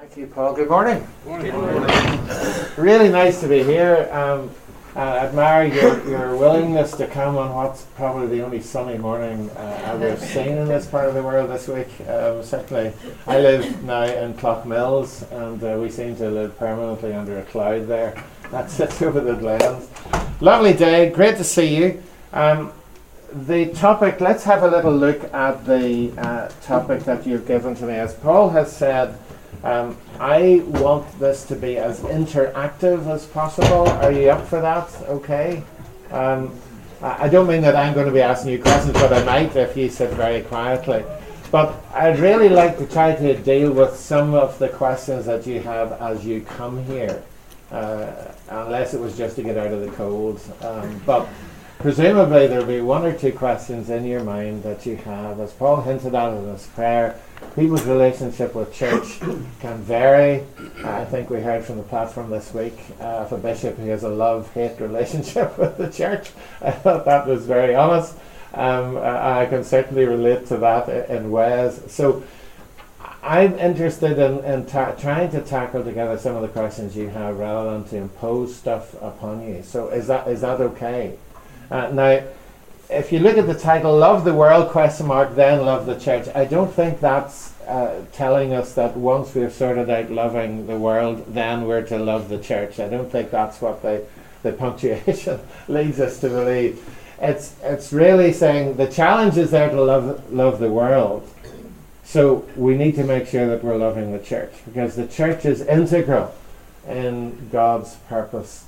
Thank you, Paul. Good morning. Good morning. Really nice to be here. I admire your willingness to come on what's probably the only sunny morning I've ever seen in this part of the world this week. Certainly, I live now in Clock Mills, and we seem to live permanently under a cloud there. That sits over the Glens. Lovely day. Great to see you. The topic, let's have a little look at the topic that you've given to me. As Paul has said, I want this to be as interactive as possible. Are you up for that? Okay. I don't mean that I'm going to be asking you questions, but I might if you sit very quietly. But I'd really like to try to deal with some of the questions that you have as you come here, unless it was just to get out of the cold. But presumably there'll be one or two questions in your mind that you have. As Paul hinted at in his prayer, people's relationship with church can vary. I think we heard from the platform this week of a bishop who has a love-hate relationship with the church. I thought that was very honest. I can certainly relate to that in ways. So I'm interested in trying to tackle together some of the questions you have rather than to impose stuff upon you. So is that okay? Now, if you look at the title, Love the World, then Love the Church, I don't think that's telling us that once we've sorted out loving the world, then we're to love the church. I don't think that's what the punctuation leads us to believe. It's really saying the challenge is there to love the world. So we need to make sure that we're loving the church, because the church is integral in God's purpose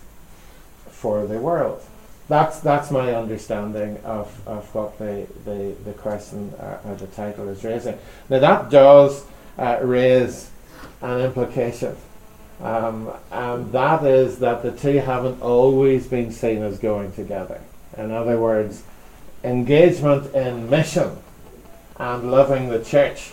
for the world. That's my understanding of what the question or the title is raising. Now that does raise an implication, and that is that the two haven't always been seen as going together. In other words, engagement in mission and loving the church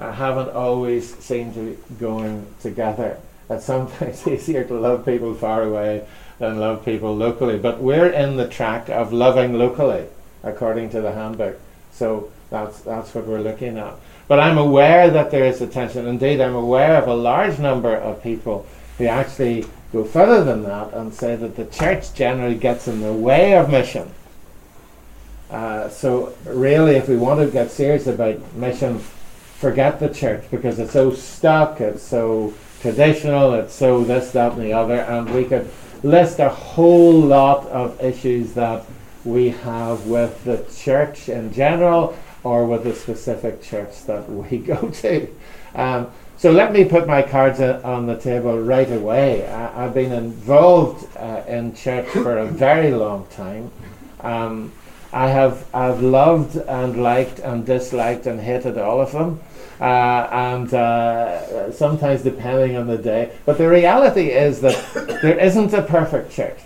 haven't always seemed to be going together. It's sometimes easier to love people far away than love people locally. But we're in the track of loving locally, according to the handbook. So that's what we're looking at. But I'm aware that there is a tension. Indeed, I'm aware of a large number of people who actually go further than that and say that the church generally gets in the way of mission. So really, if we want to get serious about mission, forget the church, because it's so stuck, it's so traditional, it's so this, that, and the other, and we could list a whole lot of issues that we have with the church in general or with a specific church that we go to. So let me put my cards on the table right away. I've been involved in church for a very long time. I've loved and liked and disliked and hated all of them, and sometimes depending on the day. But the reality is that there isn't a perfect church,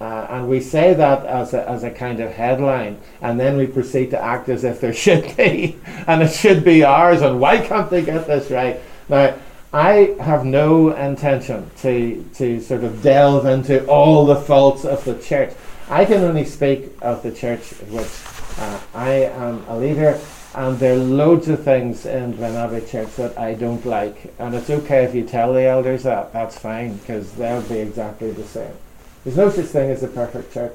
and we say that as a kind of headline, and then we proceed to act as if there should be, and it should be ours, and why can't they get this right? Now, I have no intention to sort of delve into all the faults of the church. I can only speak of the church which I am a leader, and there are loads of things in Benavid Church that I don't like. And it's okay if you tell the elders that, that's fine, because they'll be exactly the same. There's no such thing as a perfect church.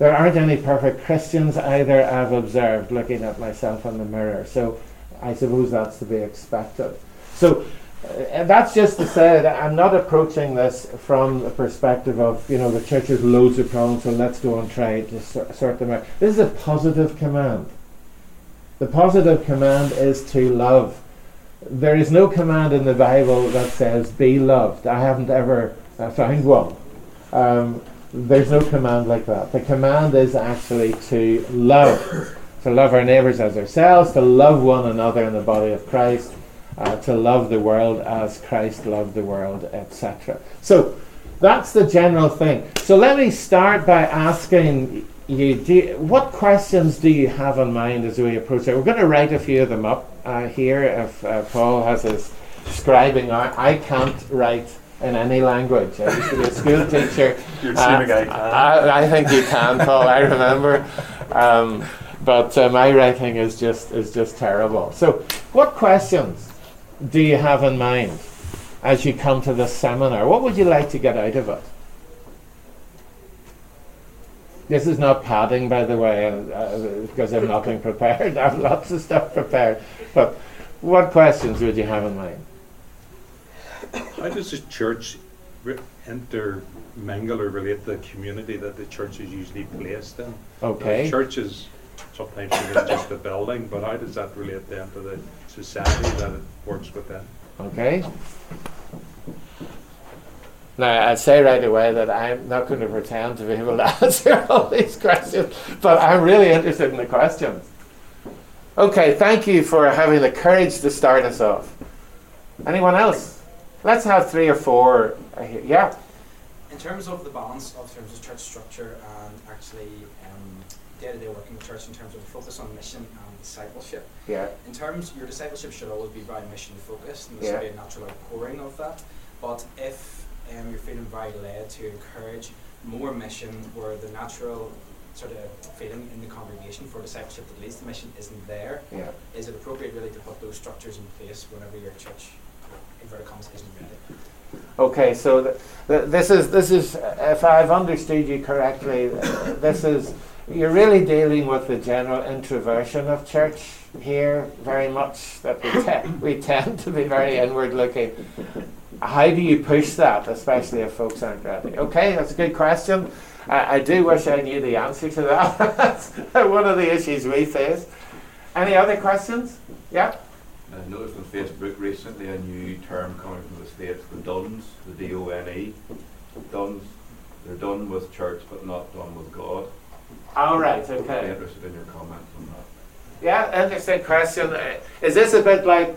There aren't any perfect Christians either, I've observed, looking at myself in the mirror. So I suppose that's to be expected. So that's just to say that I'm not approaching this from the perspective of, the church has loads of problems, so let's go and try to sort them out. This is a positive command. The positive command is to love. There is no command in the Bible that says be loved. I haven't ever found one. There's no command like that. The command is actually to love. To love our neighbours as ourselves, to love one another in the body of Christ, to love the world as Christ loved the world, etc. So that's the general thing. So let me start by asking what questions do you have in mind as we approach it? We're going to write a few of them up here if Paul has his scribing art. I can't write in any language. I used to be a school teacher. You're assuming I can. I think you can, Paul, I remember. But my writing is just terrible. So what questions do you have in mind? as you come to this seminar? What would you like to get out of it? This is not padding, by the way, because I've not been prepared. I have lots of stuff prepared. But what questions would you have in mind? How does the church intermingle or relate to the community that the church is usually placed in? Okay. The church is sometimes just a building, but how does that relate then to the society that it works within? Okay. Now, I'd say right away that I'm not going to pretend to be able to answer all these questions, but I'm really interested in the questions. Okay, thank you for having the courage to start us off. Anyone else? Let's have three or four. Yeah. In terms of the balance of terms of church structure and actually day-to-day work in the church, in terms of the focus on mission and discipleship. Yeah. In terms, your discipleship should always be very mission-focused, and there should be a natural outpouring of that. But if you're feeling very led to encourage more mission, where the natural sort of feeling in the congregation for discipleship, at least the mission isn't there, is it appropriate really to put those structures in place whenever your church, inverted commas, isn't ready? Okay, so this is, if I've understood you correctly, this is, you're really dealing with the general introversion of church here very much, that we tend to be very inward looking. How do you push that, especially if folks aren't ready? Okay, that's a good question. I do wish I knew the answer to that. That's one of the issues we face. Any other questions? Yeah? I noticed on Facebook recently a new term coming from the States, the Duns, the D-O-N-E. Duns, they're done with church but not done with God. All right, okay. I'm interested in your comments on that. Yeah, interesting question. Is this a bit like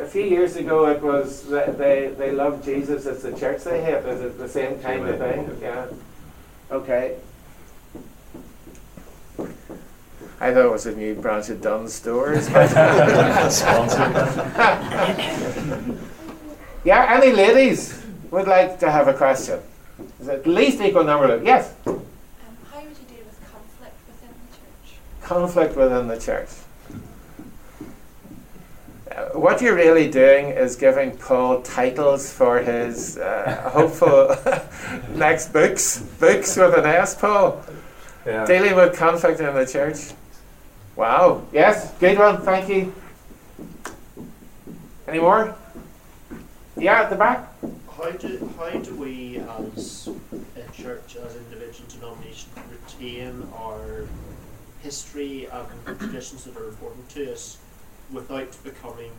a few years ago it was they love Jesus, it's the church they hate? Is it the same kind of thing? Yeah. Okay. I thought it was a new branch of Dunn's Stores. Yeah, any ladies would like to have a question? Is it at least equal number of... Yes? Conflict within the church. What you're really doing is giving Paul titles for his hopeful next books with an S, Paul. Yeah. Dealing with conflict in the church. Wow. Yes, good one, thank you. Any more? Yeah, at the back. How do we as a church, as an individual denomination, retain our history and traditions that are important to us without becoming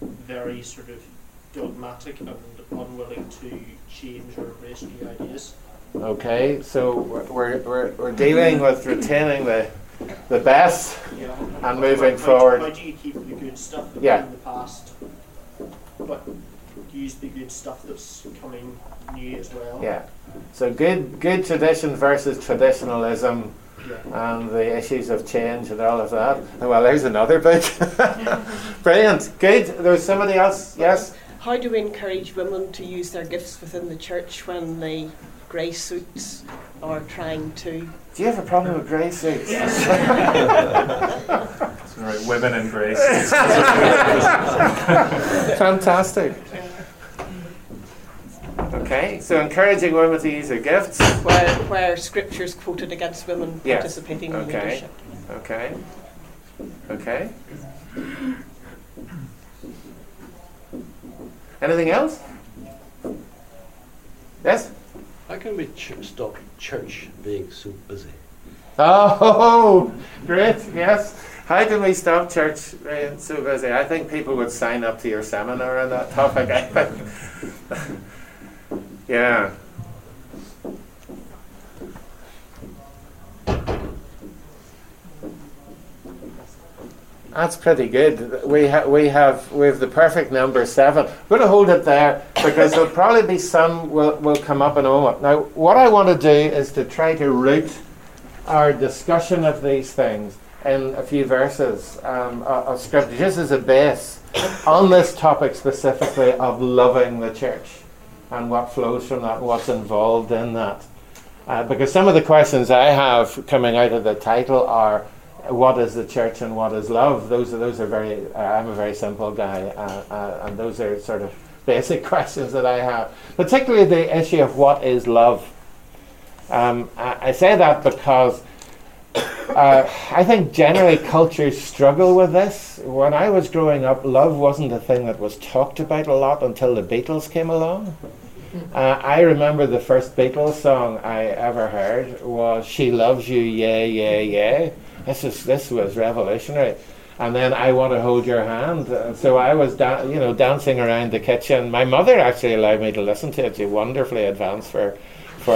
very sort of dogmatic and unwilling to change or embrace new ideas? Okay, so we're dealing with retaining the best and moving forward. How do you keep the good stuff that's in the past, but use the good stuff that's coming new as well? Yeah. So good tradition versus traditionalism. And the issues of change and all of that. Oh, well, there's another book. Brilliant. Good. There's somebody else. Yes? How do we encourage women to use their gifts within the church when the grey suits are trying to... Do you have a problem with grey suits? Yes. Right, women in grey suits. Fantastic. Okay, so encouraging women to use their gifts. Where scripture is quoted against women participating in leadership. Okay. Anything else? Yes? How can we stop church being so busy? Oh, great, yes. How can we stop church being so busy? I think people would sign up to your seminar on that topic, I think. Yeah. That's pretty good. We have the perfect number 7. We're gonna hold it there because there'll probably be some will come up in a moment. Now, what I want to do is to try to root our discussion of these things in a few verses of scripture, just as a base on this topic specifically of loving the church, and what flows from that, what's involved in that. Because some of the questions I have coming out of the title are, what is the church and what is love? Those are very, I'm a very simple guy, and those are sort of basic questions that I have, particularly the issue of what is love. I say that because I think generally cultures struggle with this. When I was growing up, love wasn't a thing that was talked about a lot until the Beatles came along. I remember the first Beatles song I ever heard was "She Loves You, Yeah, Yeah, Yeah." This was revolutionary. And then "I Want to Hold Your Hand." So I was dancing around the kitchen. My mother actually allowed me to listen to it. She wonderfully advanced for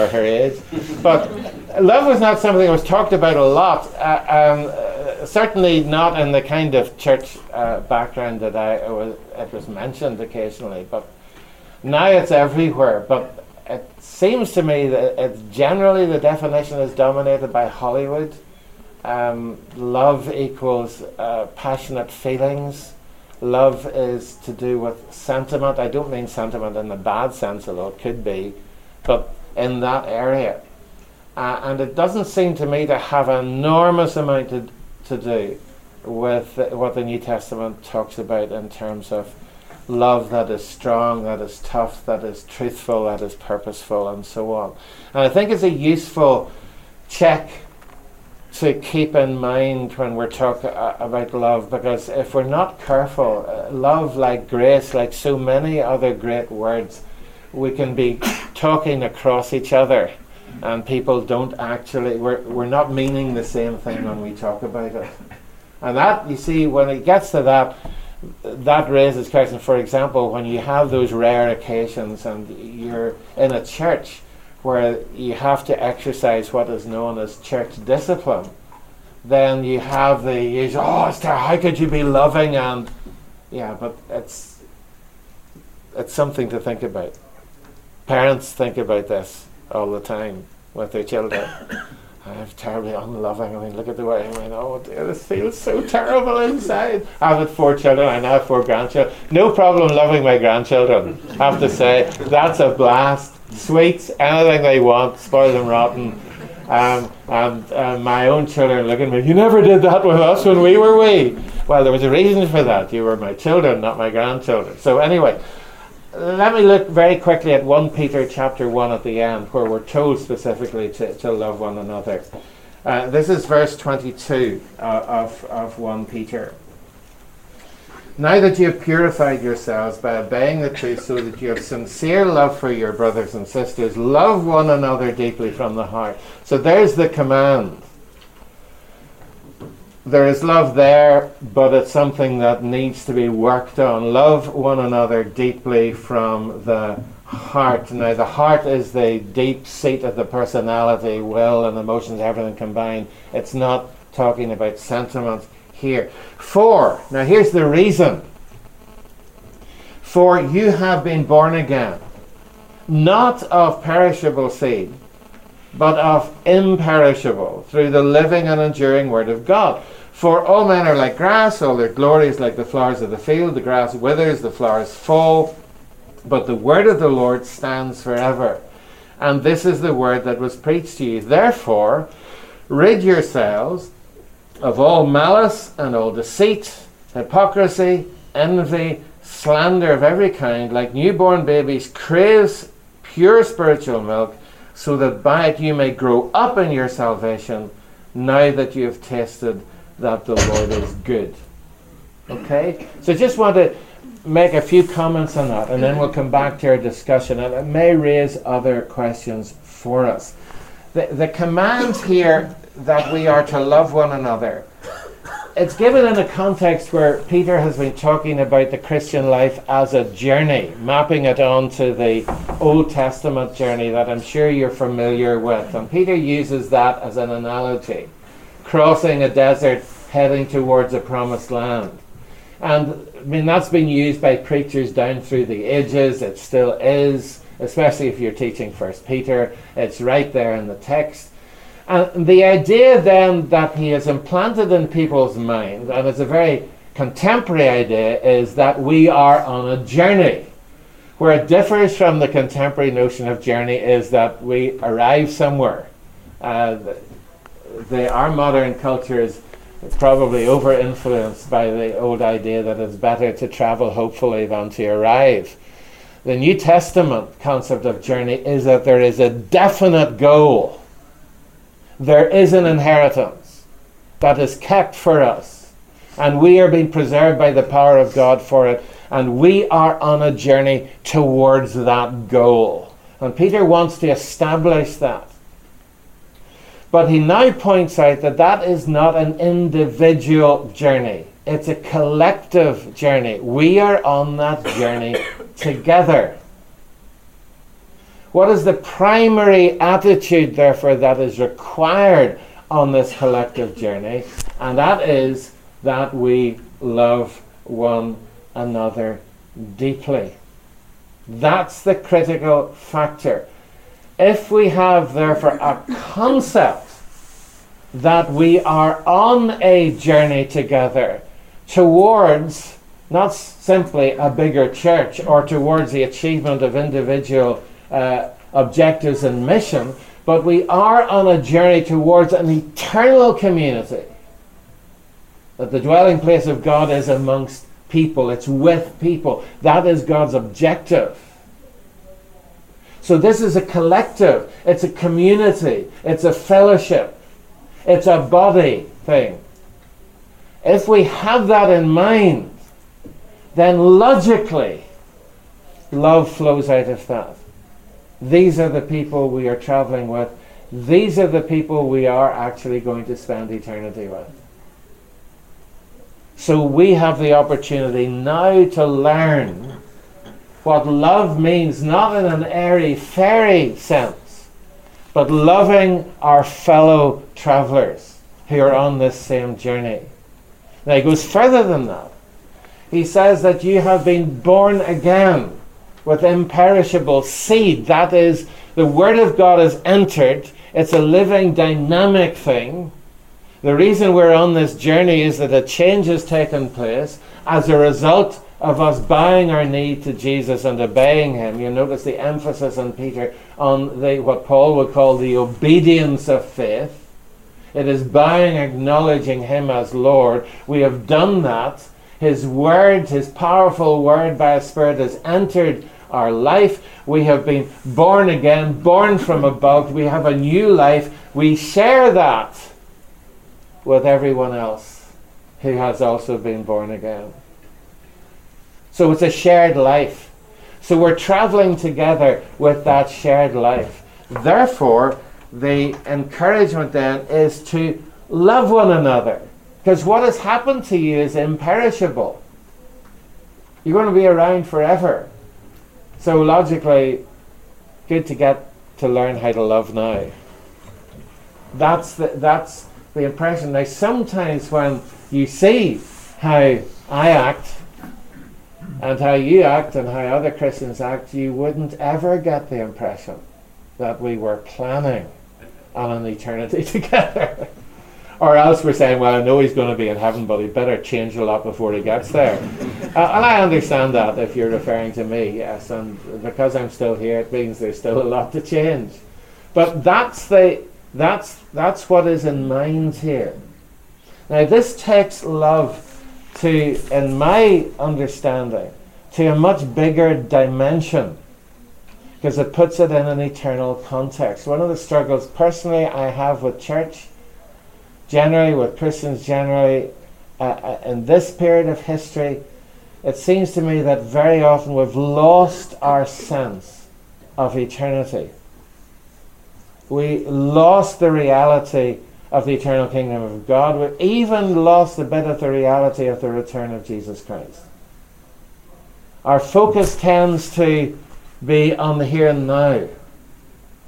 her age. But love was not something that was talked about a lot. Certainly not in the kind of church background that it was mentioned occasionally. But now it's everywhere. But it seems to me that it's generally the definition is dominated by Hollywood. Love equals passionate feelings. Love is to do with sentiment. I don't mean sentiment in a bad sense, although it could be, but in that area. And it doesn't seem to me to have an enormous amount to do with what the New Testament talks about in terms of love that is strong, that is tough, that is truthful, that is purposeful, and so on. And I think it's a useful check to keep in mind when we're talking about love, because if we're not careful, love, like grace, like so many other great words, we can be talking across each other, and people don't actually, we're not meaning the same thing when we talk about it. And that, you see, when it gets to that raises questions. For example, when you have those rare occasions and you're in a church where you have to exercise what is known as church discipline, then you have the usual, how could you be loving? And yeah, but it's something to think about. Parents think about this all the time with their children. I'm terribly unloving. Look at the way. Oh dear, this feels so terrible inside. I've had 4 children. I now have 4 grandchildren. No problem loving my grandchildren. I have to say, that's a blast. Sweets, anything they want, spoil them rotten. And my own children look at me, you never did that with us when we were wee. Well, there was a reason for that. You were my children, not my grandchildren. So anyway, let me look very quickly at 1 Peter chapter 1 at the end, where we're told specifically to love one another. This is verse 22 of 1 Peter. Now that you have purified yourselves by obeying the truth, so that you have sincere love for your brothers and sisters, love one another deeply from the heart. So there's the command. There is love there, but it's something that needs to be worked on. Love one another deeply from the heart. Now the heart is the deep seat of the personality, will and emotions, everything combined. It's not talking about sentiment here. Now here's the reason. For you have been born again, not of perishable seed, but of imperishable, through the living and enduring Word of God. For all men are like grass, all their glory is like the flowers of the field. The grass withers, the flowers fall, but the Word of the Lord stands forever. And this is the Word that was preached to you. Therefore, rid yourselves of all malice and all deceit, hypocrisy, envy, slander of every kind. Like newborn babies, crave pure spiritual milk, so that by it you may grow up in your salvation, now that you have tasted that the Lord is good. Okay? So just want to make a few comments on that, and then we'll come back to our discussion, and it may raise other questions for us. The command here that we are to love one another, it's given in a context where Peter has been talking about the Christian life as a journey, mapping it onto the Old Testament journey that I'm sure you're familiar with. And Peter uses that as an analogy, crossing a desert, heading towards a promised land. And that's been used by preachers down through the ages. It still is, especially if you're teaching 1 Peter. It's right there in the text. And the idea then that he has implanted in people's minds, and it's a very contemporary idea, is that we are on a journey. Where it differs from the contemporary notion of journey is that we arrive somewhere. Our modern culture is probably over-influenced by the old idea that it's better to travel hopefully than to arrive. the New Testament concept of journey is that there is a definite goal. There is an inheritance that is kept for us, and we are being preserved by the power of God for it, and we are on a journey towards that goal. And Peter wants to establish that. But he now points out that that is not an individual journey. It's a collective journey. We are on that journey together. What is the primary attitude, therefore, that is required on this collective journey? And that is that we love one another deeply. That's the critical factor. If we have, therefore, a concept that we are on a journey together towards not simply a bigger church or towards the achievement of individual objectives and mission, but we are on a journey towards an eternal community, that the dwelling place of God is amongst people, it's with people. That is God's objective. So this is a collective, it's a community, it's a fellowship, it's a body thing. If we have that in mind, then logically, love flows out of that. These are the people we are traveling with. These are the people we are actually going to spend eternity with. So we have the opportunity now to learn what love means, not in an airy-fairy sense, but loving our fellow travellers who are on this same journey. Now he goes further than that. He says that you have been born again with imperishable seed. That is, the Word of God is entered. It's a living, dynamic thing. The reason we're on this journey is that a change has taken place as a result of us bowing our knee to Jesus and obeying him. You notice the emphasis in Peter on what Paul would call the obedience of faith. It is bowing, acknowledging him as Lord. We have done that. His word, his powerful word by his Spirit has entered our life. We have been born again, born from above. We have a new life. We share that with everyone else who has also been born again. So it's a shared life. So we're traveling together with that shared life. Therefore, the encouragement then is to love one another. Because what has happened to you is imperishable. You're going to be around forever. So logically, good to get to learn how to love now. That's the impression. Now sometimes when you see how I act, and how you act and how other Christians act, you wouldn't ever get the impression that we were planning on an eternity together. Or else we're saying, well, I know he's going to be in heaven, but he better change a lot before he gets there. And I understand that if you're referring to me, yes. And because I'm still here, it means there's still a lot to change. But that's what is in mind here. Now, this takes love to, in my understanding, to a much bigger dimension, because it puts it in an eternal context. One of the struggles personally I have with church, generally with Christians generally, in this period of history, it seems to me that very often we've lost our sense of eternity. We lost the reality of the eternal kingdom of God. We've even lost a bit of the reality of the return of Jesus Christ. Our focus tends to be on the here and now.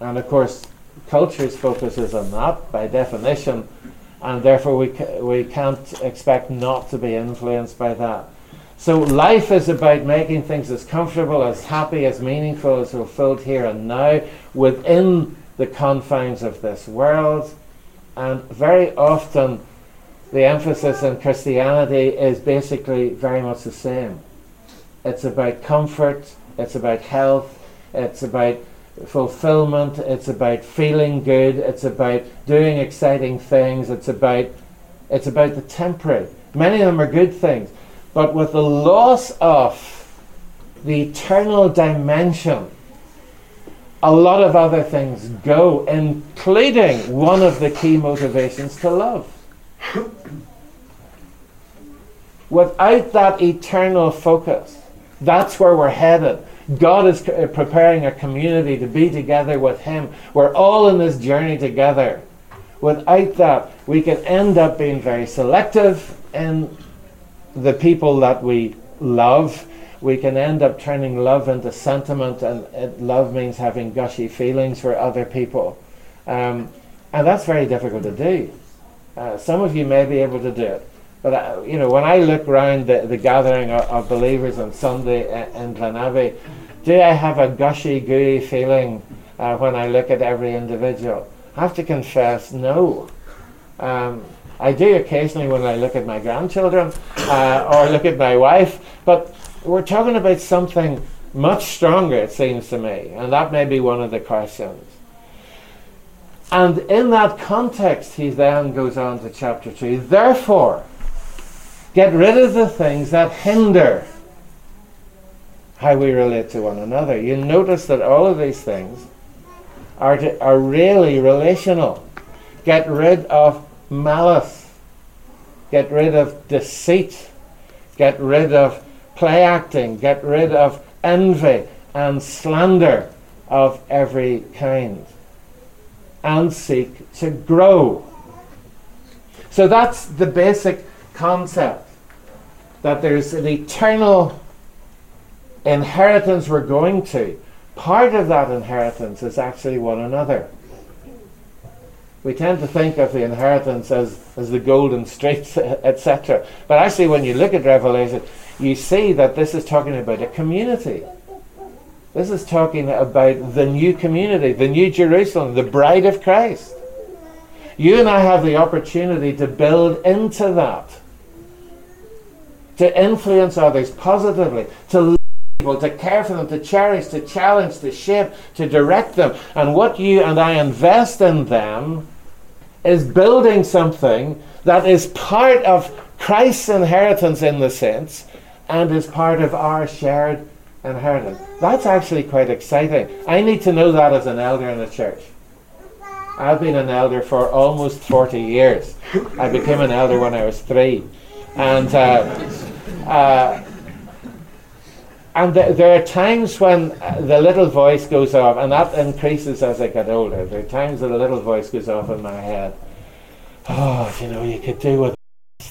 And of course, culture's focus is on that by definition, and therefore we can't expect not to be influenced by that. So life is about making things as comfortable, as happy, as meaningful, as fulfilled here and now within the confines of this world. And very often the emphasis in Christianity is basically very much the same. It's about comfort, it's about health, it's about fulfillment, it's about feeling good, it's about doing exciting things, it's about the temporary. Many of them are good things, but with the loss of the eternal dimension, a lot of other things go, including one of the key motivations to love. Without that eternal focus, that's where we're headed. God is preparing a community to be together with Him. We're all in this journey together. Without that, we can end up being very selective in the people that we love. We can end up turning love into sentiment, and love means having gushy feelings for other people. And that's very difficult to do. Some of you may be able to do it. But you know, when I look around the gathering of believers on Sunday in Glenabbey, do I have a gushy, gooey feeling when I look at every individual? I have to confess, no. I do occasionally when I look at my grandchildren or look at my wife, but we're talking about something much stronger, it seems to me, and that may be one of the questions. And in that context, he then goes on to chapter 2. Therefore, get rid of the things that hinder how we relate to one another. You notice that all of these things are really relational. Get rid of malice. Get rid of deceit. Get rid of play acting. Get rid of envy and slander of every kind. And seek to grow. So that's the basic concept, that there's an eternal inheritance we're going to. Part of that inheritance is actually one another. We tend to think of the inheritance as the golden streets, etc. But actually when you look at Revelation, you see that this is talking about a community. This is talking about the new community, the new Jerusalem, the bride of Christ. You and I have the opportunity to build into that, to influence others positively, to love people, to care for them, to cherish, to challenge, to shape, to direct them. And what you and I invest in them is building something that is part of Christ's inheritance in the sense, and is part of our shared inheritance. That's actually quite exciting. I need to know that as an elder in the church. I've been an elder for almost 40 years. I became an elder when I was 3. And there are times when the little voice goes off, and that increases as I get older. There are times that the little voice goes off in my head. Oh, you know, you could do with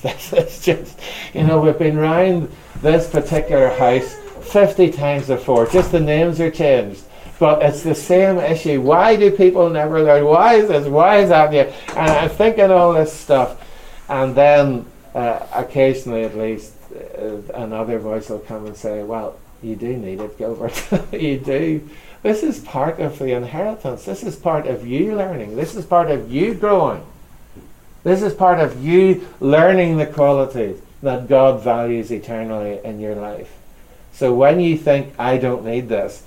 this. It's just, you know, we've been round this particular house 50 times before. Just the names are changed. But it's the same issue. Why do people never learn? Why is this? Why is that? And I'm thinking all this stuff. And then, occasionally at least, another voice will come and say, well, you do need it, Gilbert. You do. This is part of the inheritance. This is part of you learning. This is part of you growing. This is part of you learning the qualities that God values eternally in your life. So when you think, I don't need this,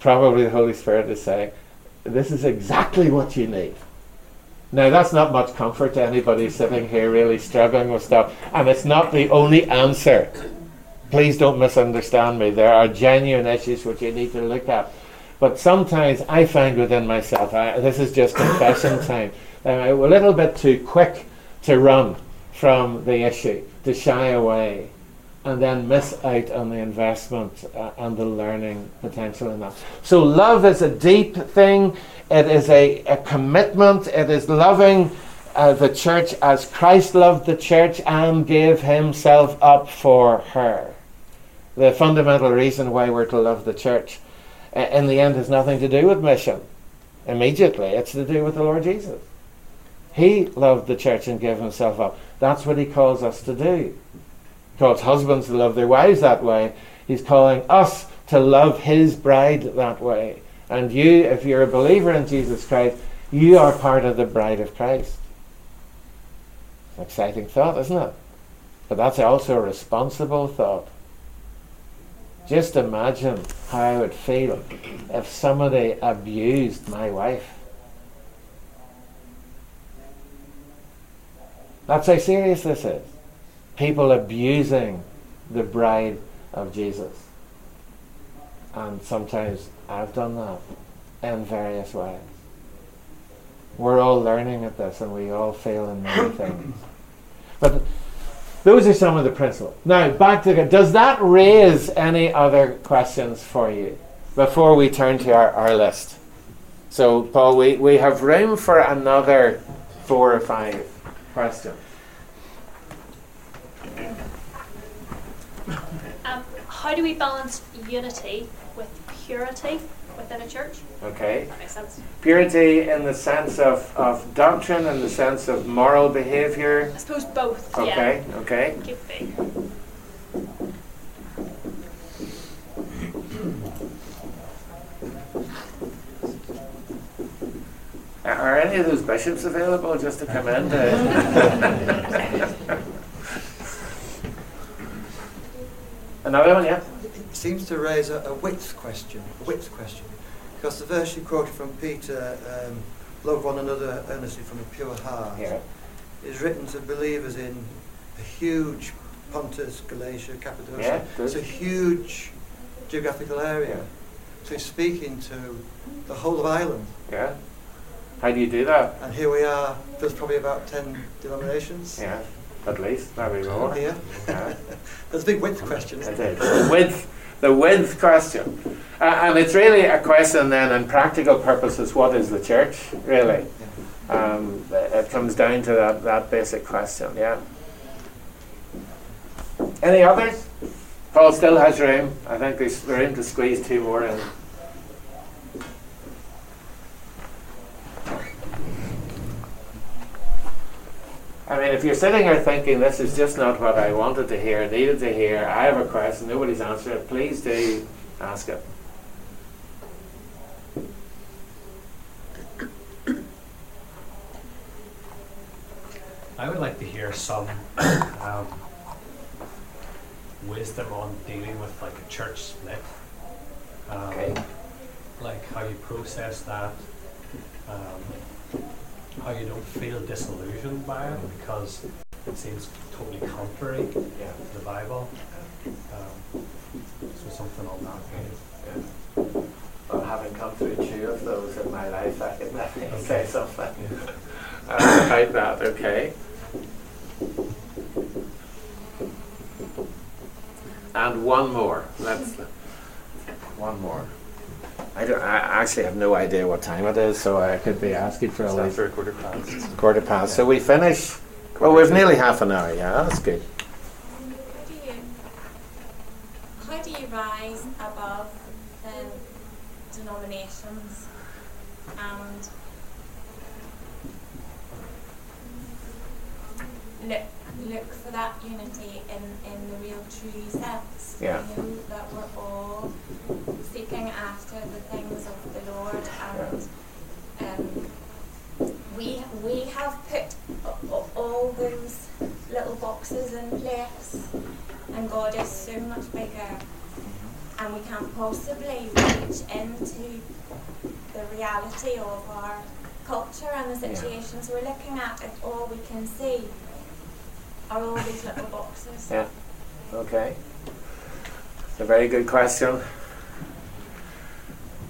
probably the Holy Spirit is saying, this is exactly what you need. Now, that's not much comfort to anybody sitting here really struggling with stuff, and it's not the only answer. Please don't misunderstand me. There are genuine issues which you need to look at. But sometimes I find within myself, this is just confession time, I'm a little bit too quick to run from the issue, to shy away, and then miss out on the investment and the learning potential in that. So love is a deep thing. It is a commitment. It is loving the church as Christ loved the church and gave himself up for her. The fundamental reason why we're to love the church in the end has nothing to do with mission immediately. It's to do with the Lord Jesus. He loved the church and gave himself up. That's what he calls us to do. He calls husbands to love their wives that way. He's calling us to love his bride that way. And you, if you're a believer in Jesus Christ, you are part of the bride of Christ. It's an exciting thought, isn't it? But that's also a responsible thought. Just imagine how I would feel if somebody abused my wife. That's how serious this is. People abusing the bride of Jesus. and sometimes I've done that in various ways. We're all learning at this, and we all fail in many things. But those are some of the principles. Now, back to does that raise any other questions for you before we turn to our list? So, Paul, we have room for another 4 or 5 questions. How do we balance unity with purity within a church? Okay. That makes sense. Purity in the sense of doctrine, in the sense of moral behaviour? I suppose both, okay, yeah. Okay, okay. Could be. Are any of those bishops available just to come in? Another one, yeah? It seems to raise a wit's question. Because the verse you quoted from Peter, love one another earnestly from a pure heart, yeah, is written to believers in a huge Pontus, Galatia, Cappadocia. Yeah, it's a huge geographical area. Yeah. So it's speaking to the whole of Ireland. Yeah. How do you do that? And here we are, there's probably about 10 denominations. Yeah, at least, maybe more. Yeah. Yeah. That's a big width question. It is. The width question. And it's really a question then, in practical purposes, what is the church, really? Yeah. It comes down to that basic question, yeah. Any others? Paul still has room. I think there's room to squeeze 2 more in. I mean, if you're sitting here thinking, this is just not what I wanted to hear, needed to hear, I have a question, nobody's answered it, please do ask it. I would like to hear some wisdom on dealing with like a church split. Okay. Like how you process that. How you don't feel disillusioned by it because it seems totally contrary to the Bible. So something on that kind of. Yeah. Well, having come through 2 of those in my life, I can definitely say something about that. Okay. And one more. One more. I actually have no idea what time it is, so I could be asking for a quarter past. Quarter past. Yeah. So we finish. Well, we've nearly half an hour. Yeah, that's good. How do you rise above denominations and look for that unity in the real true sense? Yeah. You know, that we're all seeking after the things of the Lord, and we have put all those little boxes in place, and God is so much bigger, and we can't possibly reach into the reality of our culture and the situations we're looking at if all we can see are all these little boxes. Yeah. Okay. It's a very good question.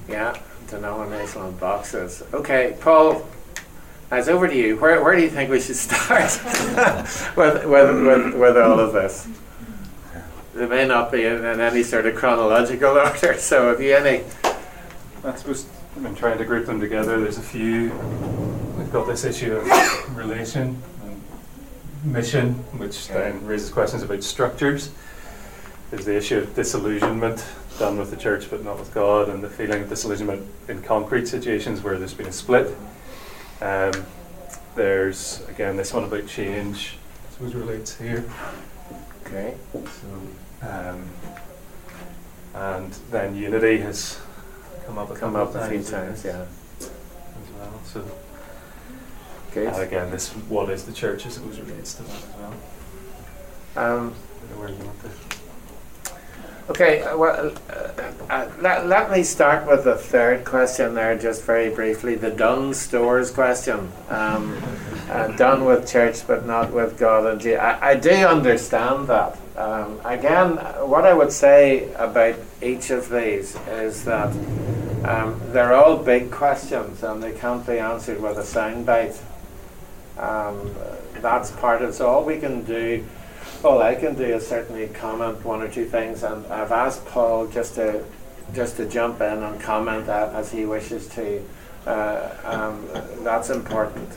Yeah, denominational boxes. Okay, Paul, it's over to you. Where do you think we should start with all of this? It may not be in any sort of chronological order, so have you any? I suppose I've been trying to group them together. There's a few. We've got this issue of relation and mission, which then raises questions about structures. There's the issue of disillusionment done with the church but not with God, and the feeling of disillusionment in concrete situations where there's been a split. There's again this one about change, I suppose relates here. Okay. So and then unity has come up a few times, yeah. As well. So okay. And again, this what is the church, I suppose, relates to that as well. Where do you want to? Okay, well, let me start with the third question there, just very briefly, the done stores question. Done with church but not with God. And I do understand that. Again, what I would say about each of these is that they're all big questions and they can't be answered with a soundbite. That's part of it. So all we can do, all I can do, is certainly comment one or two things, and I've asked Paul just to jump in and comment as he wishes to. That's important.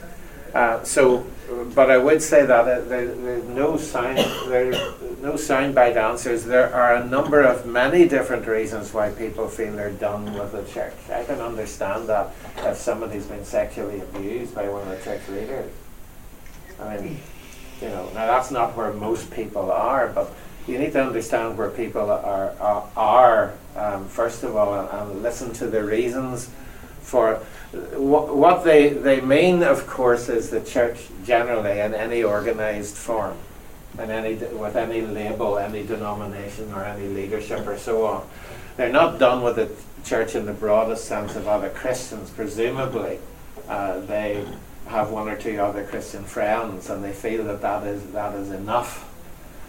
But I would say that there's no soundbite answers. There are a number of many different reasons why people feel they're done with the church. I can understand that if somebody's been sexually abused by one of the church leaders. I mean, you know, now that's not where most people are, but you need to understand where people are first of all, and listen to the reasons for what they mean. Of course, is the church generally, in any organized form, and with any label, any denomination, or any leadership, or so on. They're not done with the church in the broadest sense of other Christians. Presumably, they have one or two other Christian friends, and they feel that is enough.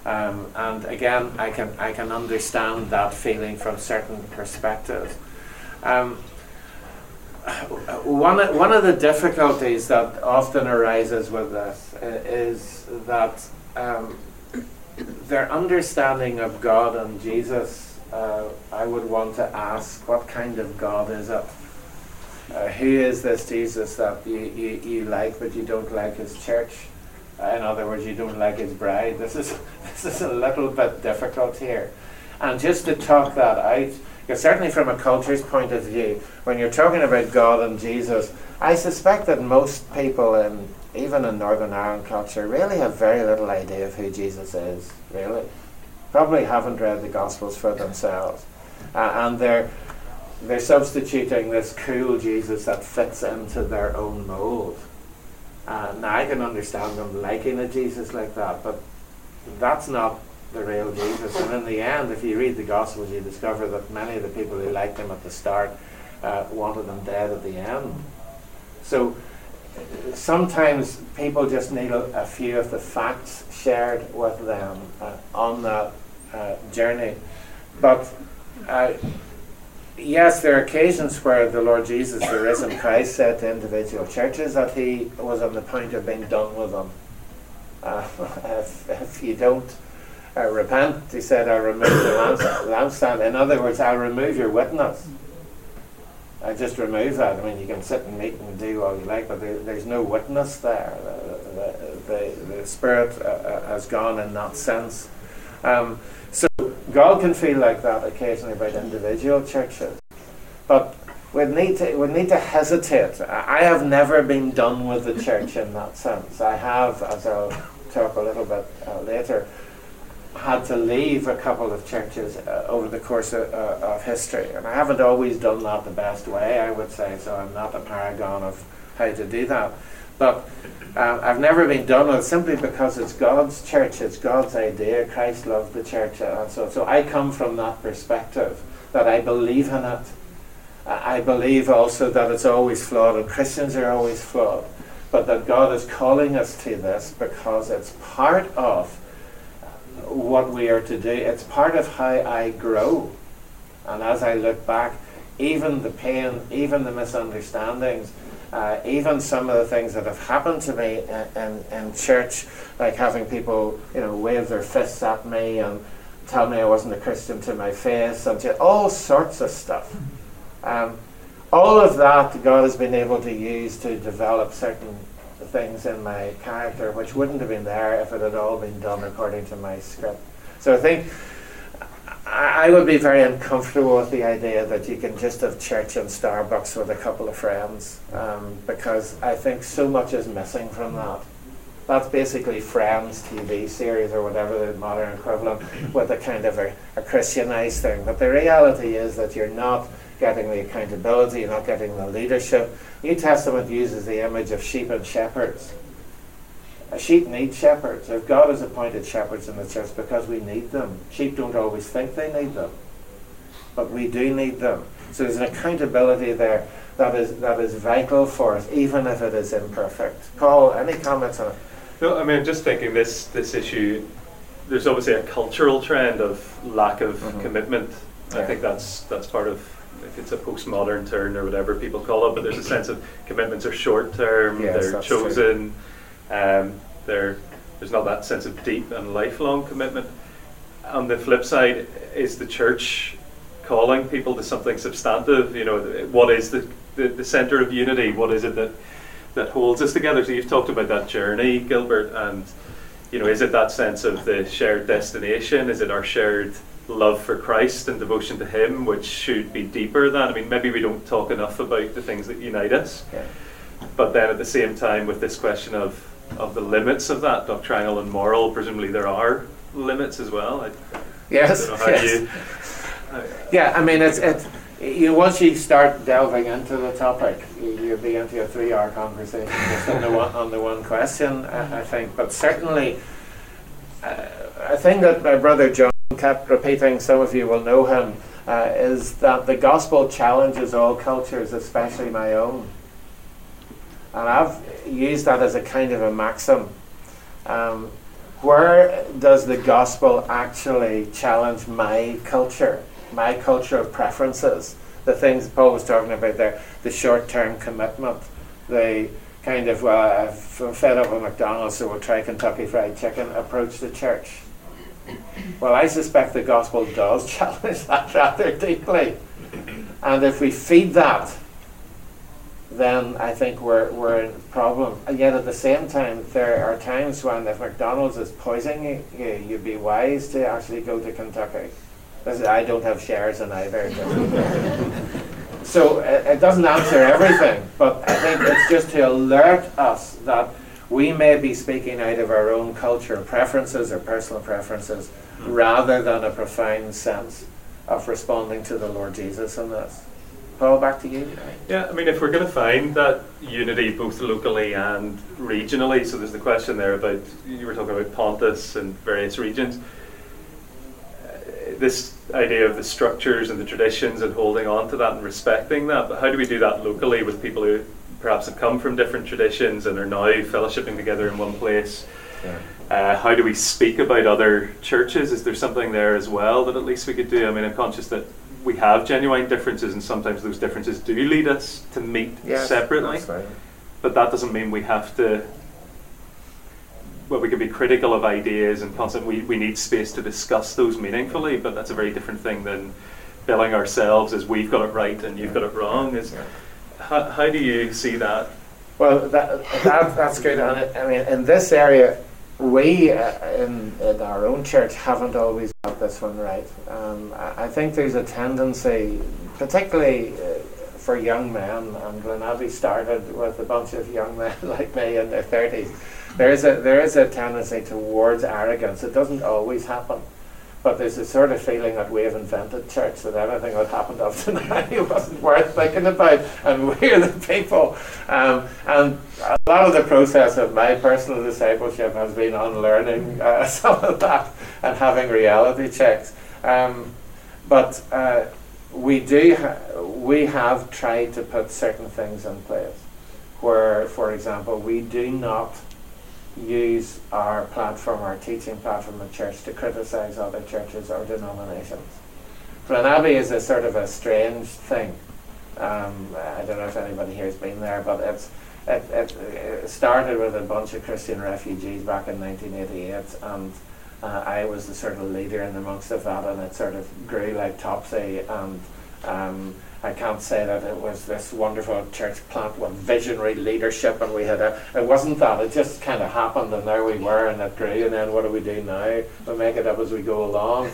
And again, I can understand that feeling from certain perspectives. One of the difficulties that often arises with this is that their understanding of God and Jesus, I would want to ask, what kind of God is it? Who is this Jesus that you like, but you don't like his church? In other words, you don't like his bride. This is a little bit difficult here. And just to talk that out, because certainly from a culture's point of view, when you're talking about God and Jesus, I suspect that most people, even in Northern Ireland culture, really have very little idea of who Jesus is, really. Probably haven't read the Gospels for themselves. And they're substituting this cool Jesus that fits into their own mould. Now, I can understand them liking a Jesus like that, but that's not the real Jesus. And in the end, if you read the Gospels, you discover that many of the people who liked him at the start wanted him dead at the end. So sometimes people just need a few of the facts shared with them on that journey. But yes, there are occasions where the Lord Jesus, the risen Christ, said to individual churches that he was on the point of being done with them. If you don't repent, he said, I'll remove the lampstand. In other words, I'll remove your witness. I just remove that. I mean, you can sit and meet and do all you like, but there's no witness there. The Spirit has gone in that sense. So God can feel like that occasionally about individual churches. But we need to hesitate. I have never been done with the church in that sense. I have, as I'll talk a little bit later, had to leave a couple of churches over the course of history, and I haven't always done that the best way, I would say, so I'm not a paragon of how to do that, but I've never been done with it simply because it's God's church, it's God's idea. Christ loved the church, and so I come from that perspective, that I believe in it. I believe also that it's always flawed, and Christians are always flawed, but that God is calling us to this because it's part of what we are to do. It's part of how I grow, and as I look back, even the pain, even the misunderstandings, even some of the things that have happened to me in church, like having people, you know, wave their fists at me and tell me I wasn't a Christian to my face, and all sorts of stuff. All of that God has been able to use to develop certain things in my character, which wouldn't have been there if it had all been done according to my script. So I think I would be very uncomfortable with the idea that you can just have church and Starbucks with a couple of friends, because I think so much is missing from that. That's basically Friends TV series, or whatever the modern equivalent, with a kind of a Christianized thing. But the reality is that you're not getting the accountability, you're not getting the leadership. New Testament uses the image of sheep and shepherds. A sheep needs shepherds. If God has appointed shepherds in the church, because we need them. Sheep don't always think they need them, but we do need them. So there's an accountability there that is vital for us, even if it is imperfect. Paul, any comments on it? No, I mean, I'm just thinking this issue, there's obviously a cultural trend of lack of commitment I think that's part of, if it's a postmodern turn or whatever people call it, but there's a sense of commitments are short term, they're chosen, there's not that sense of deep and lifelong commitment. On the flip side, is the church calling people to something substantive? You know, what is the centre of unity? What is it that holds us together? So you've talked about that journey, Gilbert, and you know, is it that sense of the shared destination? Is it our shared love for Christ and devotion to Him, which should be deeper than? I mean, maybe we don't talk enough about the things that unite us, but then at the same time, with this question of the limits of that, doctrinal and moral, presumably there are limits as well. I mean, it's you know, once you start delving into the topic, you'll be into a 3-hour conversation just on the one question, I think. But certainly, a thing that my brother John kept repeating, some of you will know him, is that the gospel challenges all cultures, especially my own. And I've used that as a kind of a maxim. Where does the gospel actually challenge my culture of preferences? The things Paul was talking about there, the short-term commitment, the kind of, well, I'm fed up with McDonald's, so we'll try Kentucky Fried Chicken approach to church. Well, I suspect the gospel does challenge that rather deeply. And if we feed that, then I think we're in problem. And yet at the same time, there are times when if McDonald's is poisoning you, you'd be wise to actually go to Kentucky. I don't have shares in either. So it doesn't answer everything, but I think it's just to alert us that we may be speaking out of our own culture preferences or personal preferences rather than a profound sense of responding to the Lord Jesus in this. Paul, back to you. Yeah, I mean, if we're going to find that unity both locally and regionally, so there's the question there about, you were talking about Pontus and various regions, this idea of the structures and the traditions and holding on to that and respecting that, but how do we do that locally with people who perhaps have come from different traditions and are now fellowshipping together in one place? Yeah. How do we speak about other churches? Is there something there as well that at least we could do? I mean, I'm conscious that we have genuine differences, and sometimes those differences do lead us to meet separately. Right. But that doesn't mean we have to. Well, we can be critical of ideas and concept. We need space to discuss those meaningfully, but that's a very different thing than billing ourselves as we've got it right and you've got it wrong. How do you see that? Well, that's good. And I mean, in this area, we in our own church haven't always got this one right. I think there's a tendency, particularly for young men, and Glenabbey started with a bunch of young men like me in their 30s, there is a tendency towards arrogance. It doesn't always happen, but there's a sort of feeling that we have invented church, that everything that happened up to now wasn't worth thinking about, and we're the people. And a lot of the process of my personal discipleship has been on learning some of that and having reality checks. But we have tried to put certain things in place where, for example, we do not use our platform, our teaching platform in church, to criticise other churches or denominations. Glenabbey is a sort of a strange thing. I don't know if anybody here has been there, but it started with a bunch of Christian refugees back in 1988, and I was the sort of leader in the amongst of that, and it sort of grew like topsy, and I can't say that it was this wonderful church plant with visionary leadership, and we had it wasn't that, it just kind of happened, and there we were, and it grew, and then what do we do now? We make it up as we go along.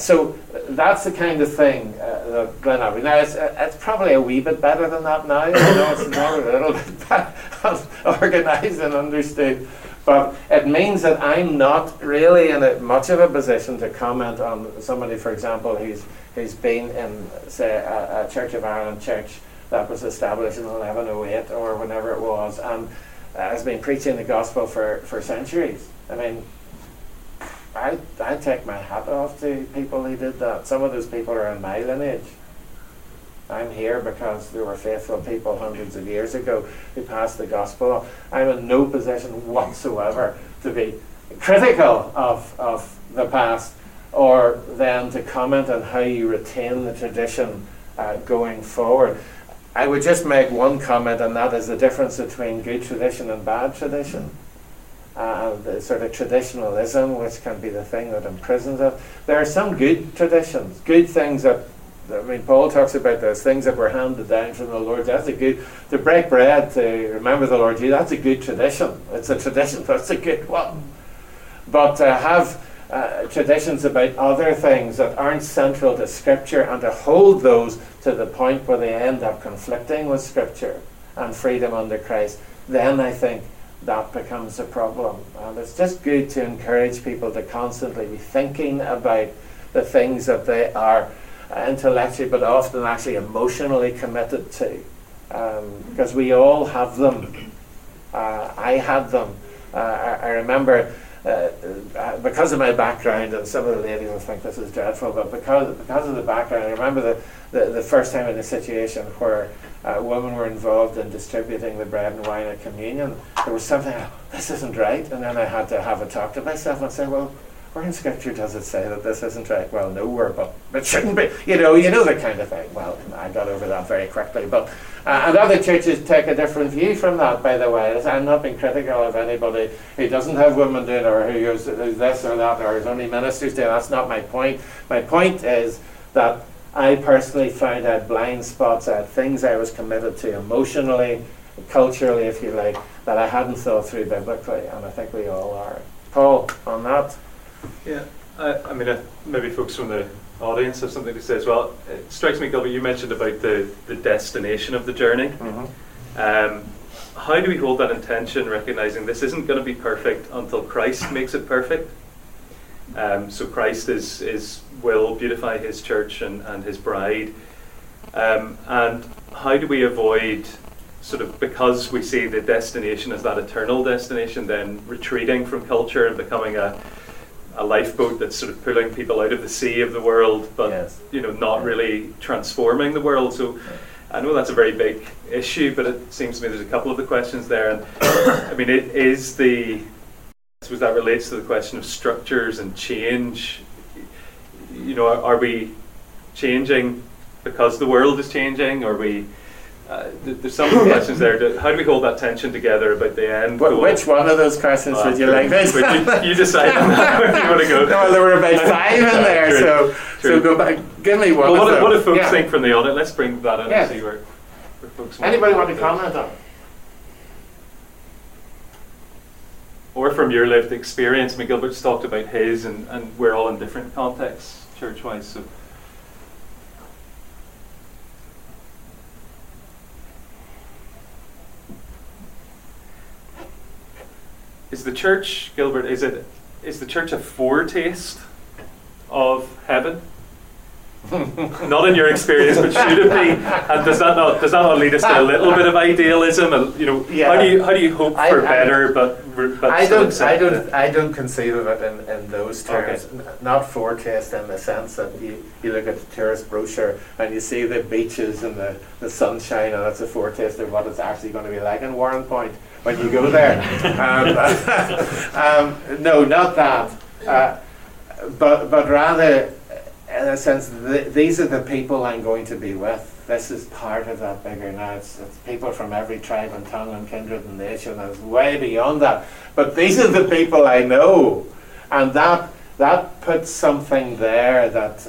So that's the kind of thing that Glenabbey. Now, it's probably a wee bit better than that now. I know it's not a little bit better organised and understood. But it means that I'm not really in much of a position to comment on somebody, for example, who's been in, say, a Church of Ireland church that was established in 1108 or whenever it was, and has been preaching the gospel for centuries. I mean, I take my hat off to people who did that. Some of those people are in my lineage. I'm here because there were faithful people hundreds of years ago who passed the gospel on. I'm in no position whatsoever to be critical of the past or then to comment on how you retain the tradition going forward. I would just make one comment, and that is the difference between good tradition and bad tradition. The sort of traditionalism, which can be the thing that imprisons it. There are some good traditions, good things that, I mean, Paul talks about those things that were handed down from the Lord. That's a good, to break bread, to remember the Lord Jesus, that's a good tradition. It's a tradition, that's a good one. But to have traditions about other things that aren't central to Scripture, and to hold those to the point where they end up conflicting with Scripture and freedom under Christ, then I think that becomes a problem. And it's just good to encourage people to constantly be thinking about the things that they are intellectually but often actually emotionally committed to, because we all have them. I had them. I remember, because of my background, and some of the ladies will think this is dreadful, but because of the background, I remember the first time in a situation where women were involved in distributing the bread and wine at communion. There was something, this isn't right, and then I had to have a talk to myself and say, well, where in Scripture does it say that this isn't right? Well, nowhere, but it shouldn't be. You know that kind of thing. Well, I got over that very quickly. But and other churches take a different view from that, by the way. I'm not being critical of anybody who doesn't have women doing, or who's this or that, or is only ministers doing. That's not my point. My point is that I personally found out blind spots, I had things I was committed to emotionally, culturally, if you like, that I hadn't thought through biblically, and I think we all are. Paul, on that? Yeah, I mean, maybe folks from the audience have something to say as well. It strikes me, Gilbert, you mentioned about the destination of the journey. Mm-hmm. How do we hold that intention, recognizing this isn't going to be perfect until Christ makes it perfect? So Christ will beautify his church and his bride. And how do we avoid, sort of, because we see the destination as that eternal destination, then retreating from culture and becoming a lifeboat that's sort of pulling people out of the sea of the world, but yes, not really transforming the world? So I know that's a very big issue, but it seems to me there's a couple of the questions there. And I mean, it is the... I suppose that relates to the question of structures and change. Are we changing because the world is changing? Are we? There's some questions there. How do we hold that tension together about the end? Which one of those questions would you like? You decide on that, where you want to go. There were about five in there, true, so go back. Give me one. Well, what do folks think from the audit? Let's bring that in and see where folks. Anybody want to comment on it? Or from your lived experience, Gilbert's talked about his, and we're all in different contexts, church-wise. So, is the church, Gilbert? Is the church a foretaste of heaven? Not in your experience, but should it be? And does that not lead us to a little bit of idealism? And, how do you hope for better? I don't conceive of it in those terms. Okay. Not foretaste in the sense that you look at the tourist brochure and you see the beaches and the sunshine, and that's a foretaste of what it's actually going to be like in Warren Point when you go there. No, not that. But rather, in a sense, these are the people I'm going to be with. This is part of that bigger now. It's people from every tribe and tongue and kindred and nation, and it's way beyond that. But these are the people I know, and that puts something there that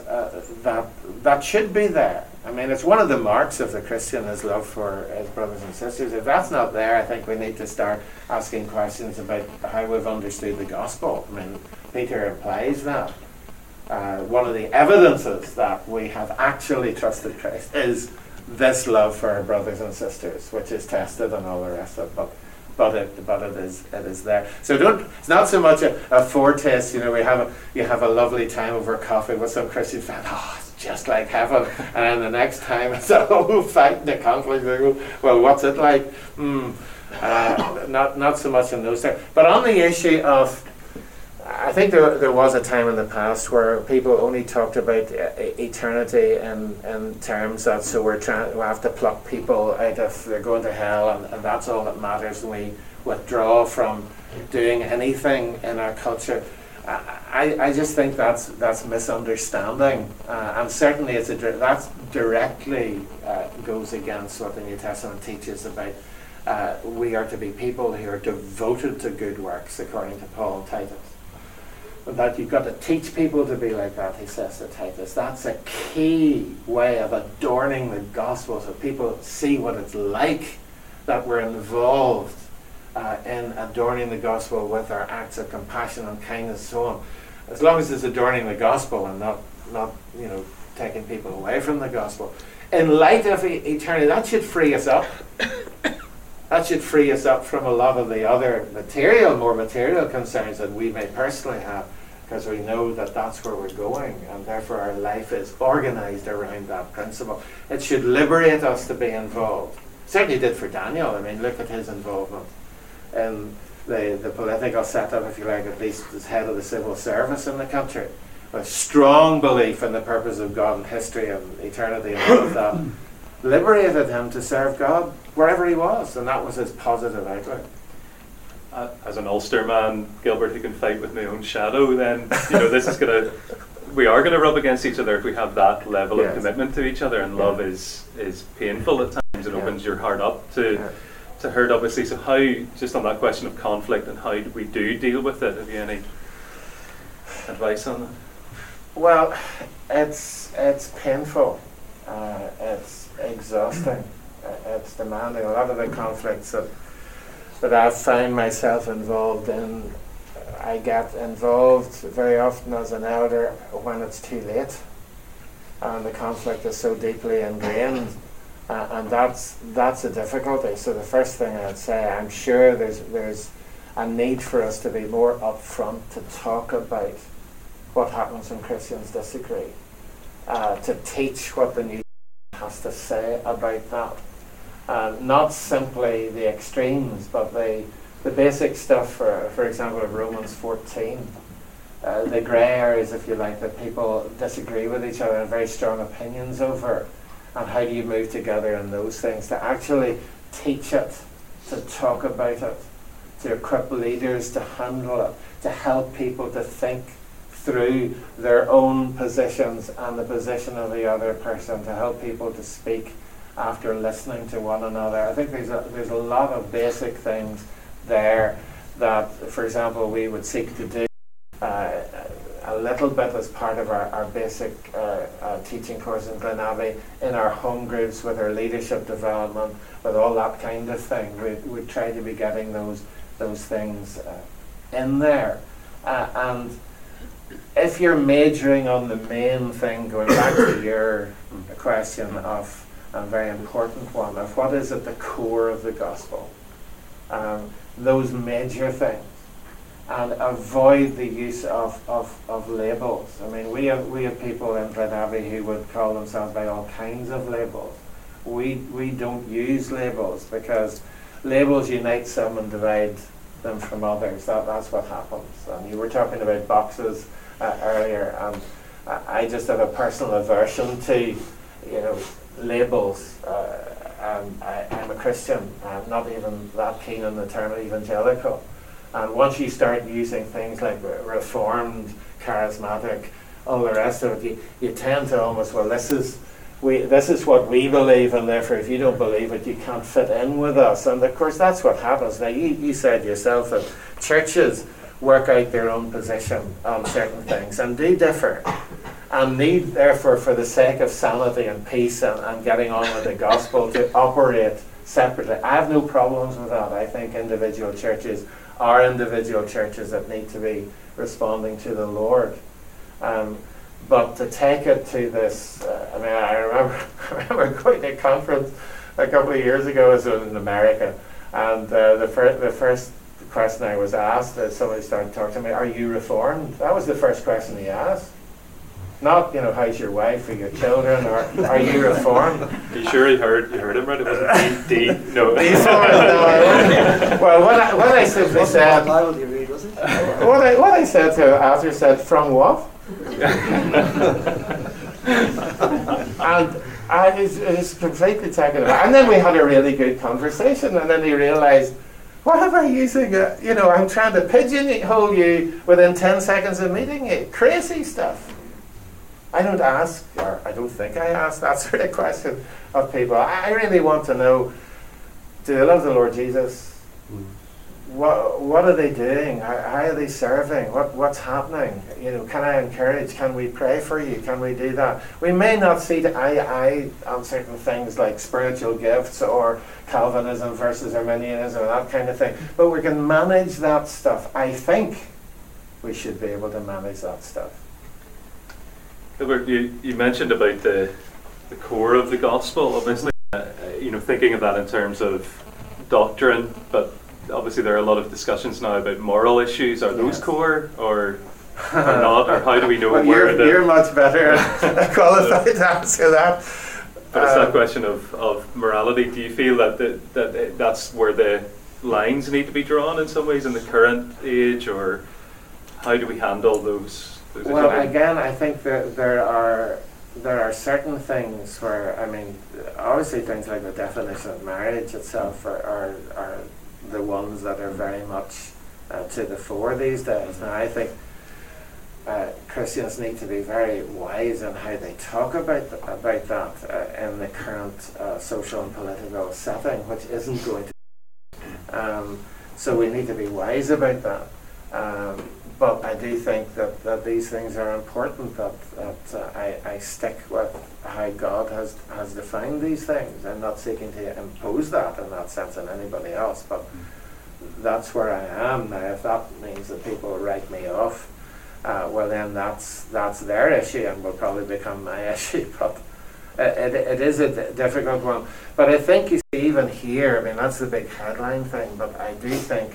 should be there. I mean, it's one of the marks of the Christian, his love for his brothers and sisters. If that's not there, I think we need to start asking questions about how we've understood the gospel. I mean, Peter implies that. One of the evidences that we have actually trusted Christ is this love for our brothers and sisters, which is tested and all the rest of it, but it is there. So it's not so much a foretaste. You have a lovely time over coffee with some Christian fan. Oh, it's just like heaven, and then the next time it's a whole fight and a conflict. Well, what's it like? Not so much in those terms, but on the issue of. I think there was a time in the past where people only talked about eternity in terms that, so we have to pluck people out of, they're going to hell, and that's all that matters, and we withdraw from doing anything in our culture. I, I just think that's misunderstanding, and certainly it's that directly goes against what the New Testament teaches about we are to be people who are devoted to good works, according to Paul and Titus. That you've got to teach people to be like that, he says to Titus. That's a key way of adorning the gospel, so people see what it's like that we're involved in adorning the gospel with our acts of compassion and kindness, and so on. As long as it's adorning the gospel and not taking people away from the gospel. In light of eternity, that should free us up. That should free us up from a lot of the other more material concerns that we may personally have, because we know that that's where we're going, and therefore our life is organized around that principle. It should liberate us to be involved. Certainly did for Daniel. I mean, look at his involvement in the political setup, if you like, at least as head of the civil service in the country. A strong belief in the purpose of God and history and eternity and all of that liberated him to serve God wherever he was, and that was his positive outlook. As an Ulster man, Gilbert, who can fight with my own shadow, then this is we are gonna rub against each other if we have that level of commitment to each other, and love is painful at times. It opens your heart up to hurt, obviously. So how, just on that question of conflict and how we do deal with it, have you any advice on that? Well, it's painful. It's exhausting. It's demanding. A lot of the conflicts that I find myself involved in, I get involved very often as an elder when it's too late and the conflict is so deeply ingrained, and that's a difficulty. So the first thing I'd say, I'm sure there's a need for us to be more upfront to talk about what happens when Christians disagree, to teach what the New Testament has to say about that. Not simply the extremes, but the basic stuff, for example, of Romans 14. The grey areas, if you like, that people disagree with each other and have very strong opinions over, and how do you move together in those things, to actually teach it, to talk about it, to equip leaders to handle it, to help people to think through their own positions and the position of the other person, to help people to speak after listening to one another. I think there's a lot of basic things there that, for example, we would seek to do a little bit as part of our basic teaching course in Glenabbey, in our home groups, with our leadership development, with all that kind of thing. We try to be getting those things in there. And if you're majoring on the main thing, going back to your question of a very important one, of what is at the core of the gospel, those major things, and avoid the use of labels. I mean, we have people in Benavid who would call themselves by all kinds of labels. We don't use labels, because labels unite some and divide them from others. That's what happens. And you were talking about boxes earlier, and I just have a personal aversion to labels. I'm a Christian. I'm not even that keen on the term evangelical. And once you start using things like reformed, charismatic, all the rest of it, you tend to almost, well, this is what we believe, and therefore if you don't believe it, you can't fit in with us. And of course that's what happens. Now you said yourself that churches work out their own position on certain things and do differ, and need therefore, for the sake of sanity and peace and getting on with the gospel, to operate separately. I have no problems with that. I think individual churches are individual churches that need to be responding to the Lord. But to take it to this, I remember going to a conference a couple of years ago. It was in America, and the first question I was asked, somebody started talking to me, are you reformed? That was the first question he asked. Not, how's your wife or your children, or are you reformed? Are you sure you heard him right? It wasn't D. No. Well, what I simply said... What you read, was it? What I said to him after, said, from what? And I was completely taken aback. And then we had a really good conversation, and then he realised, What am I using? I'm trying to pigeonhole you within 10 seconds of meeting you. Crazy stuff. I don't ask, or I don't think I ask that sort of question of people. I really want to know, do they love the Lord Jesus? Mm. What are they doing? How are they serving? What's happening? Can I encourage? Can we pray for you? Can we do that? We may not see eye to eye on certain things like spiritual gifts or Calvinism versus Arminianism and that kind of thing, but we can manage that stuff. I think we should be able to manage that stuff. Gilbert, you mentioned about the core of the gospel, obviously. Thinking of that in terms of doctrine, but obviously there are a lot of discussions now about moral issues. Are those core or not? Or how do we know where they're... You're much better qualified to answer that. But it's that question of morality. Do you feel that's where the lines need to be drawn in some ways in the current age, or how do we handle those? Well, again, I think that there are certain things where, obviously things like the definition of marriage itself are the ones that are very much to the fore these days. Now, I think Christians need to be very wise in how they talk about that in the current social and political setting, which isn't going to be. So we need to be wise about that. But I do think that these things are important, that I stick with how God has defined these things. I'm not seeking to impose that in that sense on anybody else, but that's where I am now. If that means that people write me off, then that's their issue and will probably become my issue. But it is a difficult one. But I think you see even here, that's the big headline thing, but I do think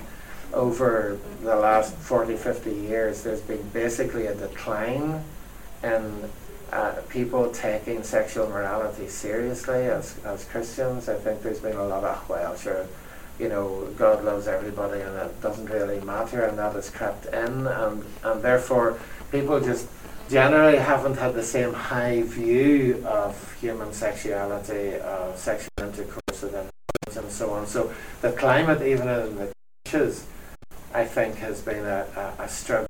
over the last 40, 50 years, there's been basically a decline in people taking sexual morality seriously as Christians. I think there's been a lot of, God loves everybody and it doesn't really matter, and that has crept in, and therefore people just generally haven't had the same high view of human sexuality, sexual intercourse with others and so on. So the climate, even in the churches, I think has been a struggle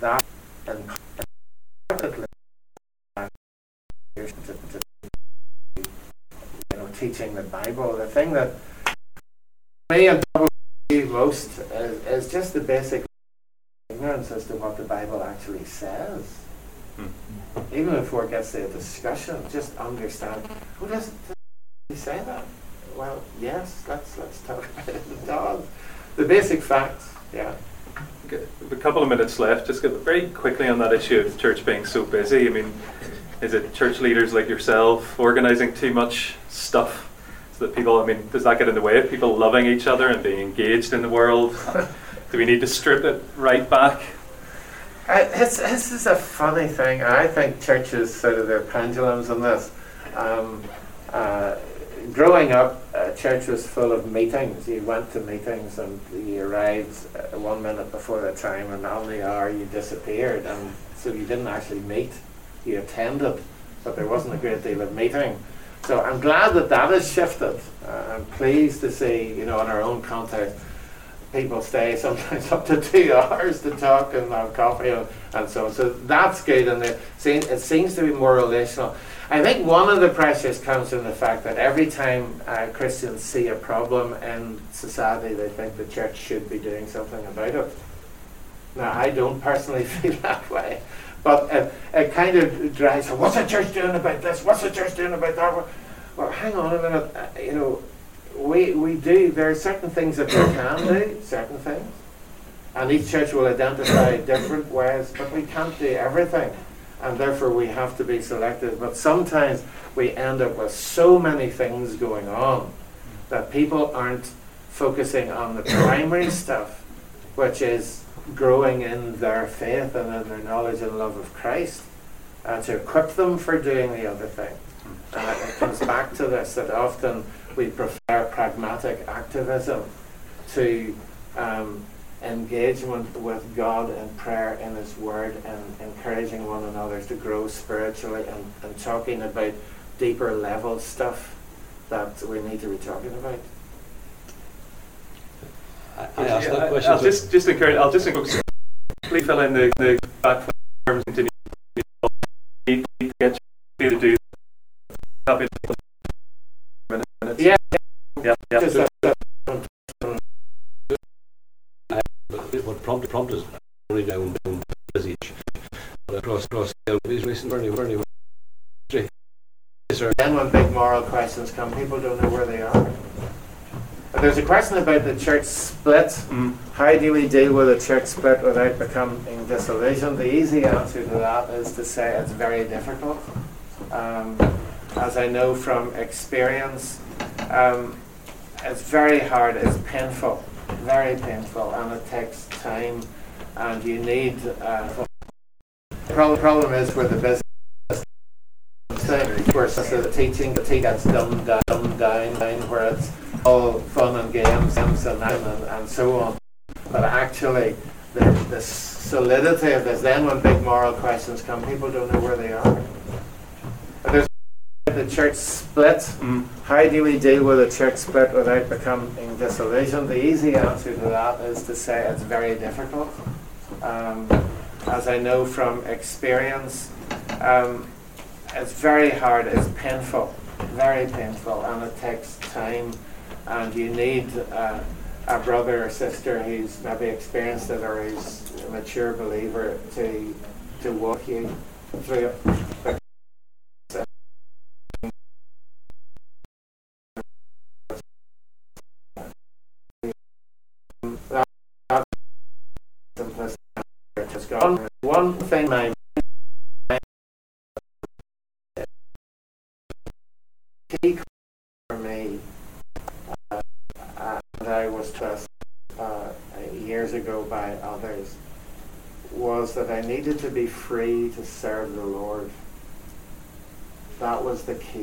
that and teaching the Bible. The thing that me and most is just the basic ignorance as to what the Bible actually says. Mm-hmm. Even before it gets to a discussion, just understand who doesn't say that? Well, yes, let's talk about it. It does. The basic facts, yeah. A couple of minutes left. Just very quickly on that issue of the church being so busy. Is it church leaders like yourself organising too much stuff so that people? Does that get in the way of people loving each other and being engaged in the world? Do we need to strip it right back? This is a funny thing. I think churches sort of their pendulums on this. Growing up, church was full of meetings. You went to meetings and you arrived 1 minute before the time, and on the hour you disappeared, and so you didn't actually meet. You attended, but there wasn't a great deal of meeting. So I'm glad that has shifted. I'm pleased to see, in our own context, people stay sometimes up to 2 hours to talk and have coffee and so on. So that's good, and it seems to be more relational. I think one of the pressures comes from the fact that every time Christians see a problem in society, they think the church should be doing something about it. Now, I don't personally feel that way, but it kind of drives, what's the church doing about this? What's the church doing about that? Well, hang on a minute, we do, there are certain things that we can do, certain things, and each church will identify different ways, but we can't do everything, and therefore we have to be selective. But sometimes we end up with so many things going on that people aren't focusing on the primary stuff, which is growing in their faith and in their knowledge and love of Christ, to equip them for doing the other thing. And it comes back to this, that often we prefer pragmatic activism to engagement with God in prayer, in His Word, and encouraging one another to grow spiritually, and talking about deeper level stuff that we need to be talking about. I asked that question. I'll just encourage. Please fill in the back forms. Continue. Need to get you to do that. Yeah. What prompt is only down busy across the is recent very then when big moral questions come, people don't know where they are. And there's a question about the church split. How do we deal with a church split without becoming disillusioned? The easy answer to that is to say it's very difficult. As I know from experience, it's very hard, it's painful, very painful, and it takes time, and you need... the problem is where the business thing, where the teaching gets dumbed down, where it's all fun and games and so on, but actually the solidity of this, then when big moral questions come, people don't know where they are. The church split. How do we deal with a church split without becoming disillusioned? The easy answer to that is to say it's very difficult. As I know from experience, it's very hard, it's painful, very painful, and it takes time, and you need a brother or sister who's maybe experienced it or who's a mature believer to walk you through it. One thing I key for me, and I was stressed years ago by others, was that I needed to be free to serve the Lord. That was the key